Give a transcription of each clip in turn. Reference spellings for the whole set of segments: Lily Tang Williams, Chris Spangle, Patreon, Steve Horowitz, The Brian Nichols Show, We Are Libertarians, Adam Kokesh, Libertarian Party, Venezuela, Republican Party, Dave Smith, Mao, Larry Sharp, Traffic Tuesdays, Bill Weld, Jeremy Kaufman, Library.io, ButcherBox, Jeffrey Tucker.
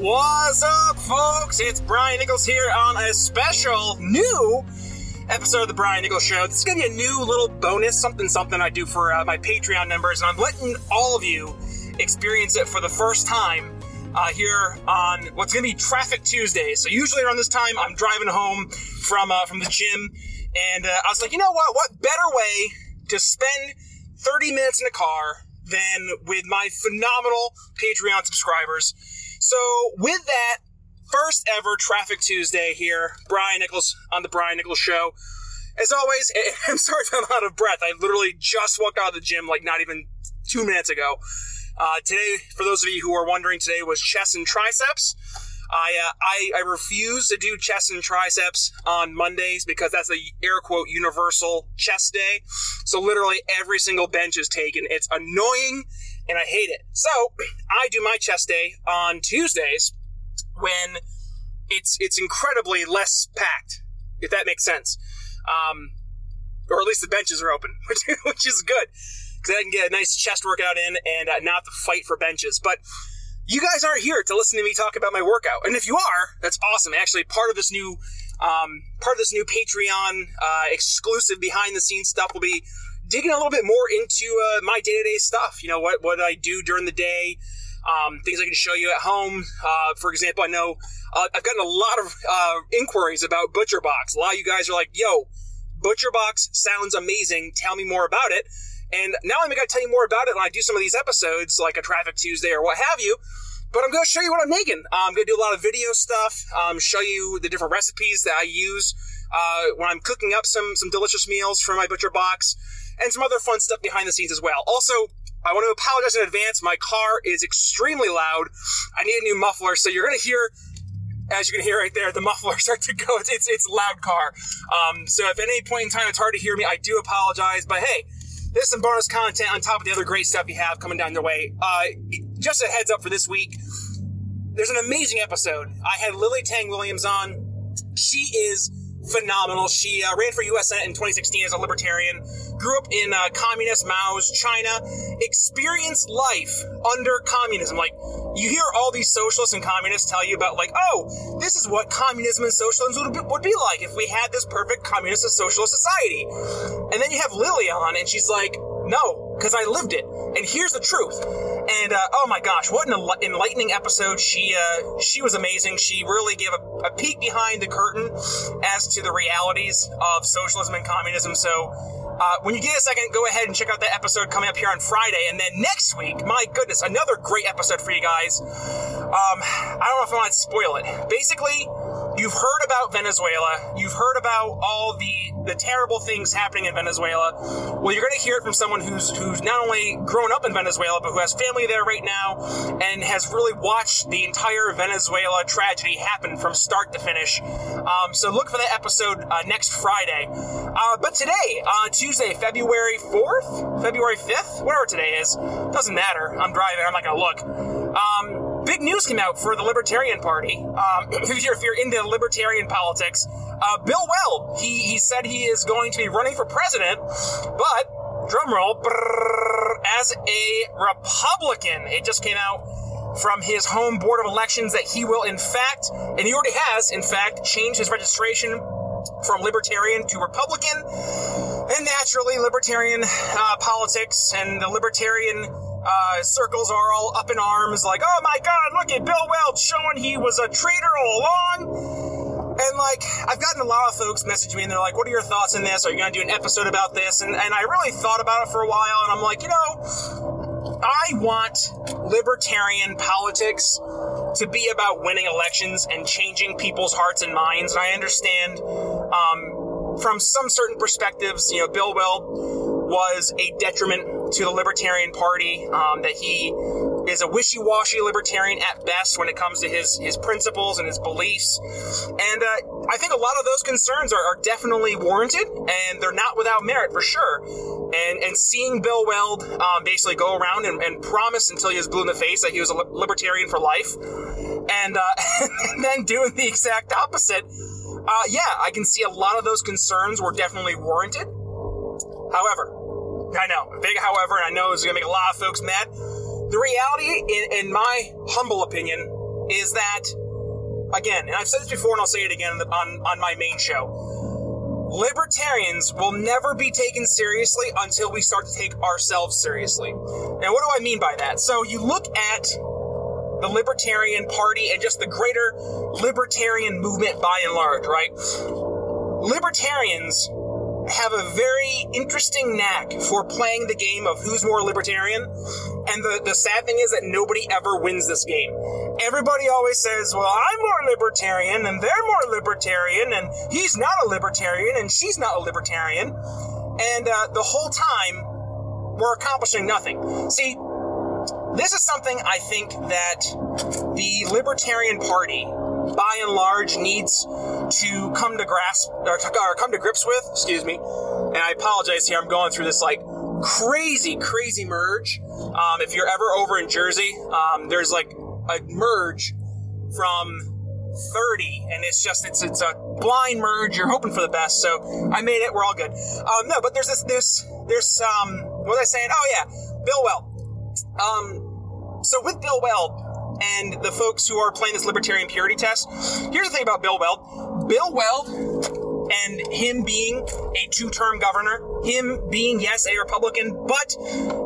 What's up, folks? It's Brian Nichols here on a special new episode of The Brian Nichols Show. This is going to be a new little bonus, something I do for my Patreon members, and I'm letting all of you experience it for the first time here on what's going to be Traffic Tuesdays. So usually around this time, I'm driving home from the gym, and I was like, you know what? What better way to spend 30 minutes in a car than with my phenomenal Patreon subscribers? So with that, first ever Traffic Tuesday here, Brian Nichols on The Brian Nichols Show. As always, I'm sorry if I'm out of breath. I literally just walked out of the gym like not even 2 minutes ago. Today, for those of you who are wondering, today was chest and triceps. I refuse to do chest and triceps on Mondays because that's the air quote universal chest day. So literally every single bench is taken. It's annoying and I hate it. So I do my chest day on Tuesdays when it's incredibly less packed, if that makes sense. Or at least the benches are open, which is good because I can get a nice chest workout in and not have to fight for benches. But you guys aren't here to listen to me talk about my workout, and if you are, that's awesome. Actually, part of this new Patreon exclusive behind-the-scenes stuff will be digging a little bit more into my day-to-day stuff. You know, what I do during the day, things I can show you at home. For example, I know I've gotten a lot of inquiries about ButcherBox. A lot of you guys are like, "Yo, ButcherBox sounds amazing. Tell me more about it." And now I'm going to tell you more about it when I do some of these episodes, like a Traffic Tuesday or what have you. But I'm going to show you what I'm making. I'm going to do a lot of video stuff, show you the different recipes that I use when I'm cooking up some delicious meals for my ButcherBox, and some other fun stuff behind the scenes as well. Also, I want to apologize in advance. My car is extremely loud. I need a new muffler, so you're going to hear... As you can hear right there, the muffler starts to go. It's loud car. So if at any point in time it's hard to hear me, I do apologize. But hey, there's some bonus content on top of the other great stuff you have coming down your way. Just a heads up for this week, there's an amazing episode. I had Lily Tang Williams on. She is phenomenal. She ran for U.S. Senate in 2016 as a libertarian, grew up in communist Mao's China, experienced life under communism. Like, you hear all these socialists and communists tell you about, like, oh, this is what communism and socialism would be like if we had this perfect communist and socialist society. And then you have Lily on, and she's like, no, because I lived it, and here's the truth. And oh my gosh, what an enlightening episode. She was amazing. She really gave a peek behind the curtain as to the realities of socialism and communism. So when you get a second, go ahead and check out that episode coming up here on Friday. And then next week, my goodness, another great episode for you guys. I don't know if I want to spoil it. Basically, you've heard about Venezuela. You've heard about all the terrible things happening in Venezuela. Well, you're going to hear it from someone who's not only grown up in Venezuela, but who has family there right now and has really watched the entire Venezuela tragedy happen from start to finish. So look for that episode next Friday. But today, Tuesday, February 4th, February 5th, whatever today is, doesn't matter. I'm driving. I'm not going to look. Big news came out for the Libertarian Party. If you're into libertarian politics, Bill Weld, he said he is going to be running for president, but, drumroll, as a Republican. It just came out from his home board of elections that he will, in fact, and he already has, in fact, changed his registration from Libertarian to Republican. And naturally, Libertarian politics and the Libertarian circles are all up in arms, like, oh my God, look at Bill Weld showing he was a traitor all along. And like, I've gotten a lot of folks message me and they're like, what are your thoughts on this? Are you going to do an episode about this? And I really thought about it for a while, and I'm like, you know, I want libertarian politics to be about winning elections and changing people's hearts and minds. And I understand from some certain perspectives, you know, Bill Weld was a detriment to the Libertarian Party, that he is a wishy-washy libertarian at best when it comes to his principles and his beliefs. And I think a lot of those concerns are definitely warranted, and they're not without merit for sure. And seeing Bill Weld basically go around and promise until he was blue in the face that he was a libertarian for life, and, and then doing the exact opposite, yeah, I can see a lot of those concerns were definitely warranted. However, I know, big however, and I know this is going to make a lot of folks mad. The reality, in my humble opinion, is that, again, and I've said this before and I'll say it again on my main show, libertarians will never be taken seriously until we start to take ourselves seriously. Now, what do I mean by that? So you look at the Libertarian Party and just the greater libertarian movement by and large, right? Libertarians have a very interesting knack for playing the game of who's more libertarian. And the sad thing is that nobody ever wins this game. Everybody always says, well, I'm more libertarian and they're more libertarian and he's not a libertarian and she's not a libertarian. And the whole time we're accomplishing nothing. See, this is something I think that the Libertarian Party by and large needs to come to grips with, and I apologize here, I'm going through this like crazy merge. If you're ever over in Jersey, there's like a merge from 30, and it's a blind merge. You're hoping for the best, so I made it, we're all good. No, but there's what was I saying? Oh yeah, Bill Weld. So with Bill Weld and the folks who are playing this libertarian purity test, here's the thing about Bill Weld. Bill Weld and him being a two-term governor, him being, yes, a Republican, but,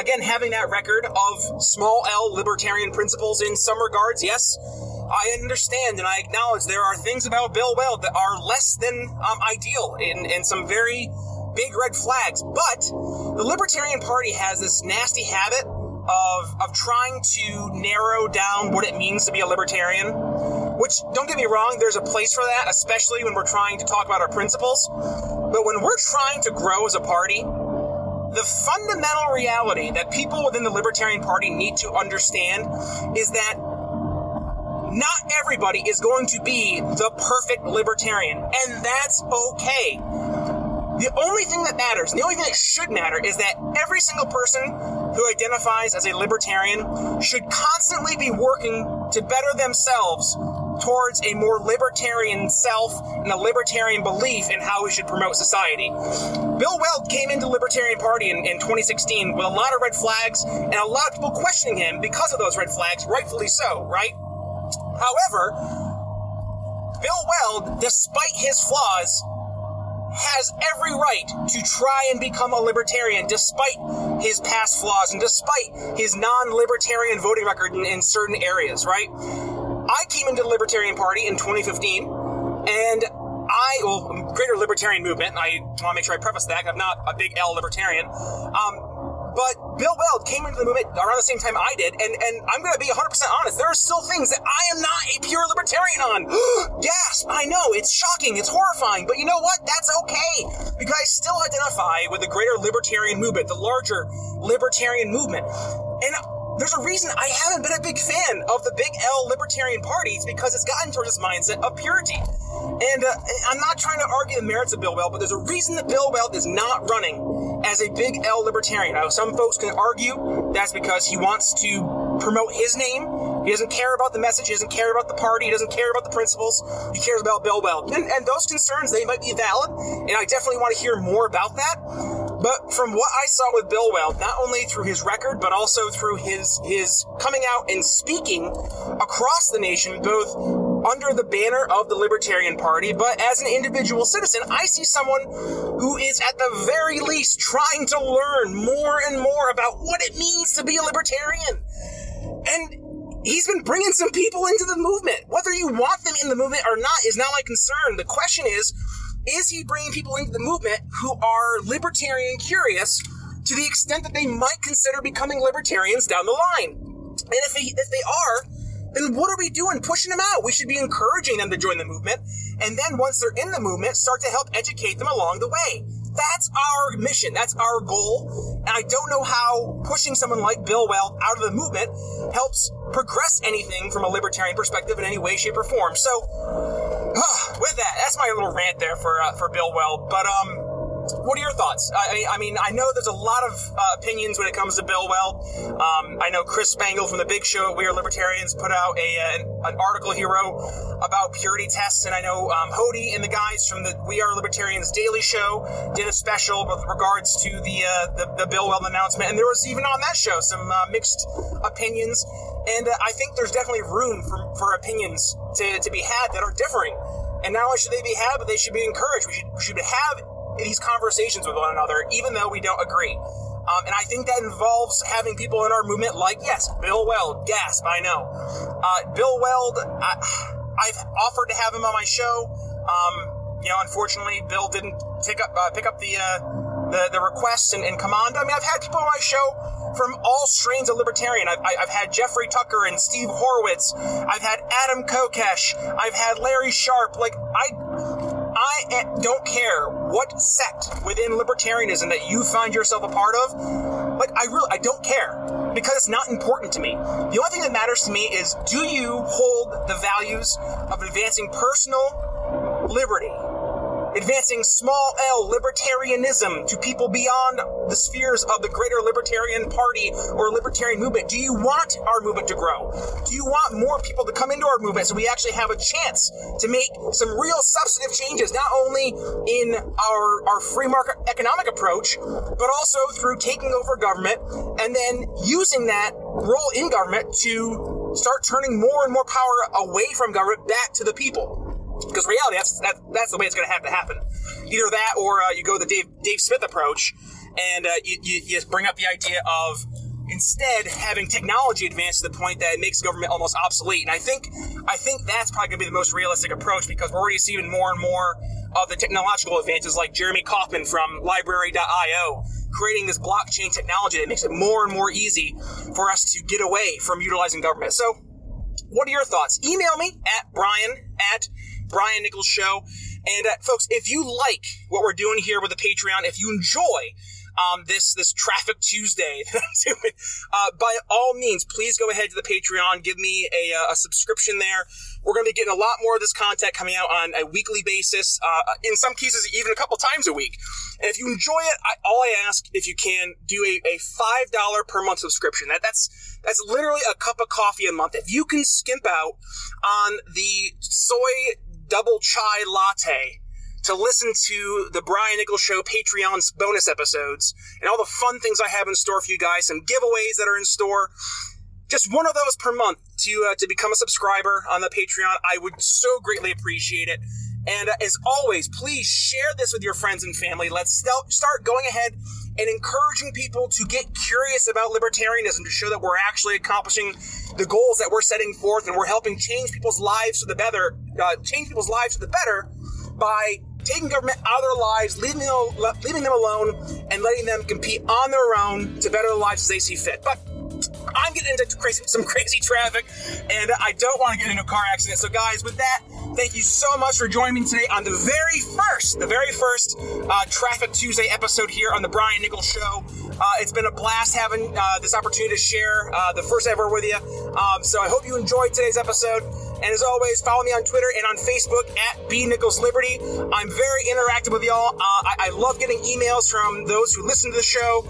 again, having that record of small L libertarian principles in some regards, yes, I understand and I acknowledge there are things about Bill Weld that are less than ideal and some very big red flags. But the Libertarian Party has this nasty habit of trying to narrow down what it means to be a libertarian, which, don't get me wrong, there's a place for that, especially when we're trying to talk about our principles. But when we're trying to grow as a party, the fundamental reality that people within the Libertarian Party need to understand is that not everybody is going to be the perfect libertarian, and that's okay. The only thing that matters, and the only thing that should matter, is that every single person who identifies as a libertarian should constantly be working to better themselves towards a more libertarian self and a libertarian belief in how we should promote society. Bill Weld came into the Libertarian Party in 2016 with a lot of red flags and a lot of people questioning him because of those red flags, rightfully so, right? However, Bill Weld, despite his flaws, has every right to try and become a libertarian despite his past flaws and despite his non-libertarian voting record in certain areas, right? I came into the Libertarian Party in 2015, and Greater Libertarian Movement, I want to make sure I preface that, I'm not a big L libertarian, but Bill Weld came into the movement around the same time I did, and I'm going to be 100% honest, there are still things that I am not a pure libertarian on. Gasp! I know, it's shocking, it's horrifying, but you know what? That's okay, because I still identify with the greater libertarian movement, the larger libertarian movement. And there's a reason I haven't been a big fan of the big L Libertarian Party, because it's gotten towards this mindset of purity. And I'm not trying to argue the merits of Bill Weld, but there's a reason that Bill Weld is not running as a big L Libertarian. Now, some folks can argue that's because he wants to promote his name. He doesn't care about the message. He doesn't care about the party. He doesn't care about the principles. He cares about Bill Weld. And those concerns, they might be valid, and I definitely want to hear more about that. But from what I saw with Bill Weld, not only through his record, but also through his coming out and speaking across the nation, both under the banner of the Libertarian Party, but as an individual citizen, I see someone who is at the very least trying to learn more and more about what it means to be a libertarian. And he's been bringing some people into the movement. Whether you want them in the movement or not is not my concern. The question is he bringing people into the movement who are libertarian curious to the extent that they might consider becoming libertarians down the line? And if they are, then what are we doing pushing them out? We should be encouraging them to join the movement. And then once they're in the movement, start to help educate them along the way. That's our mission. That's our goal. And I don't know how pushing someone like Bill Weld out of the movement helps progress anything from a libertarian perspective in any way, shape, or form. So, with that, that's my little rant there for Bill Weld. But What are your thoughts? I mean, I know there's a lot of opinions when it comes to Bill Weld. I know Chris Spangle from the big show at We Are Libertarians put out an article he wrote about purity tests, and I know Hody and the guys from the We Are Libertarians Daily Show did a special with regards to the Bill Weld announcement, and there was even on that show some mixed opinions. And I think there's definitely room for opinions to be had that are differing. And not only should they be had, but they should be encouraged. We should have these conversations with one another, even though we don't agree. And I think that involves having people in our movement like, yes, Bill Weld, gasp, I know. Bill Weld, I've offered to have him on my show. Unfortunately, Bill didn't pick up the requests and come on. I mean, I've had people on my show from all strains of libertarian. I've had Jeffrey Tucker and Steve Horowitz. I've had Adam Kokesh. I've had Larry Sharp. Like, I don't care what sect within libertarianism that you find yourself a part of. Like, I don't care, because it's not important to me. The only thing that matters to me is, do you hold the values of advancing personal liberty, advancing small L libertarianism to people beyond the spheres of the greater Libertarian Party or libertarian movement? Do you want our movement to grow? Do you want more people to come into our movement so we actually have a chance to make some real substantive changes, not only in our free market economic approach, but also through taking over government and then using that role in government to start turning more and more power away from government back to the people? Because reality, that's the way it's going to have to happen. Either that, or you go the Dave Smith approach, and you bring up the idea of instead having technology advance to the point that it makes government almost obsolete. And I think that's probably going to be the most realistic approach, because we're already seeing more and more of the technological advances, like Jeremy Kaufman from Library.io, creating this blockchain technology that makes it more and more easy for us to get away from utilizing government. So, what are your thoughts? Email me at Brian Nichols Show. And folks, if you like what we're doing here with the Patreon, if you enjoy this Traffic Tuesday that I'm doing, by all means, please go ahead to the Patreon. Give me a subscription there. We're going to be getting a lot more of this content coming out on a weekly basis, in some cases even a couple times a week. And if you enjoy it, all I ask, if you can, do a $5 per month subscription. That's literally a cup of coffee a month. If you can skimp out on the soy double chai latte to listen to the Brian Nichols Show Patreon's bonus episodes and all the fun things I have in store for you guys, some giveaways that are in store, just one of those per month to become a subscriber on the Patreon, I would so greatly appreciate it. And as always, please share this with your friends and family. Let's start going ahead and encouraging people to get curious about libertarianism, to show that we're actually accomplishing the goals that we're setting forth, and we're helping change people's lives for the better. Change people's lives for the better by taking government out of their lives, leaving them alone, and letting them compete on their own to better their lives as they see fit. But I'm getting into some crazy traffic, and I don't want to get into a car accident. So, guys, with that, thank you so much for joining me today on the very first Traffic Tuesday episode here on The Brian Nichols Show. It's been a blast having this opportunity to share the first ever with you. So I hope you enjoyed today's episode. And as always, follow me on Twitter and on Facebook at bnicholsliberty. I'm very interactive with y'all. I love getting emails from those who listen to the show.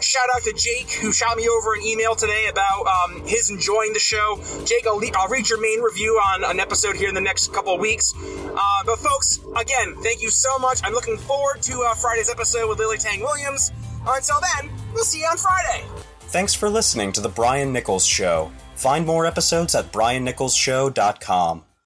Shout out to Jake, who shot me over an email today about his enjoying the show. Jake, I'll read your main review on an episode here in the next couple of weeks. But folks, again, thank you so much. I'm looking forward to Friday's episode with Lily Tang Williams. Until then, we'll see you on Friday. Thanks for listening to The Brian Nichols Show. Find more episodes at briannicholsshow.com.